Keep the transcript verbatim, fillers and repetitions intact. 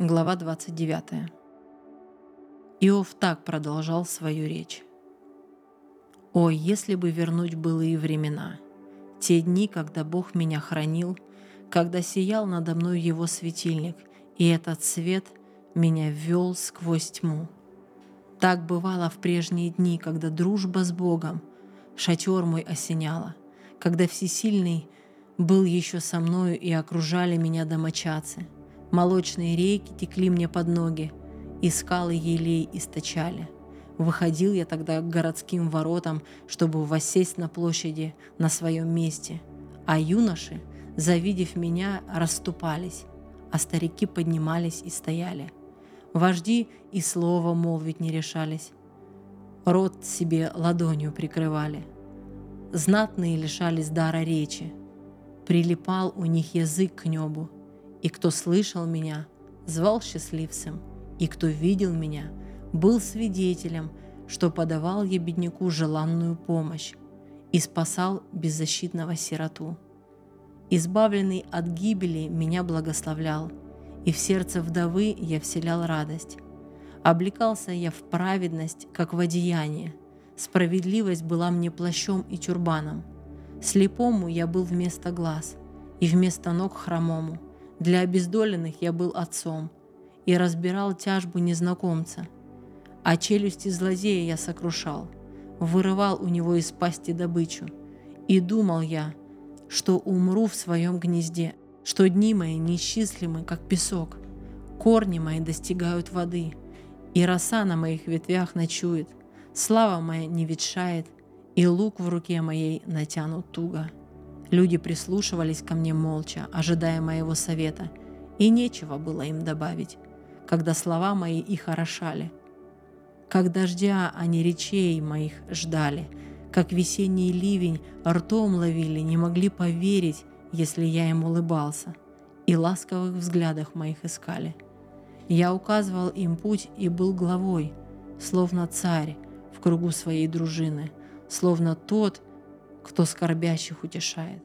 Глава двадцать девятая. Иов так продолжал свою речь. «О, если бы вернуть былые времена, те дни, когда Бог меня хранил, когда сиял надо мной Его светильник, и этот свет меня вел сквозь тьму. Так бывало в прежние дни, когда дружба с Богом шатер мой осеняла, когда Всесильный был еще со мною и окружали меня домочадцы. Молочные рейки текли мне под ноги, и скалы елей источали. Выходил я тогда к городским воротам, чтобы воссесть на площади на своем месте. А юноши, завидев меня, расступались, а старики поднимались и стояли. Вожди и слова молвить не решались, рот себе ладонью прикрывали. Знатные лишались дара речи, прилипал у них язык к небу. И кто слышал меня, звал счастливцем, и кто видел меня, был свидетелем, что подавал я бедняку желанную помощь и спасал беззащитного сироту. Избавленный от гибели меня благословлял, и в сердце вдовы я вселял радость. Облекался я в праведность, как в одеяние, справедливость была мне плащом и тюрбаном. Слепому я был вместо глаз, и вместо ног хромому. Для обездоленных я был отцом и разбирал тяжбу незнакомца, а челюсти злодея я сокрушал, вырывал у него из пасти добычу, и думал я, что умру в своем гнезде, что дни мои неисчислимы, как песок, корни мои достигают воды, и роса на моих ветвях ночует, слава моя не ветшает, и лук в руке моей натянут туго». Люди прислушивались ко мне молча, ожидая моего совета, и нечего было им добавить, когда слова мои их орошали. Как дождя они речей моих ждали, как весенний ливень ртом ловили, не могли поверить, если я им улыбался, и ласковых взглядах моих искали. Я указывал им путь и был главой, словно царь в кругу своей дружины, словно тот, кто скорбящих утешает.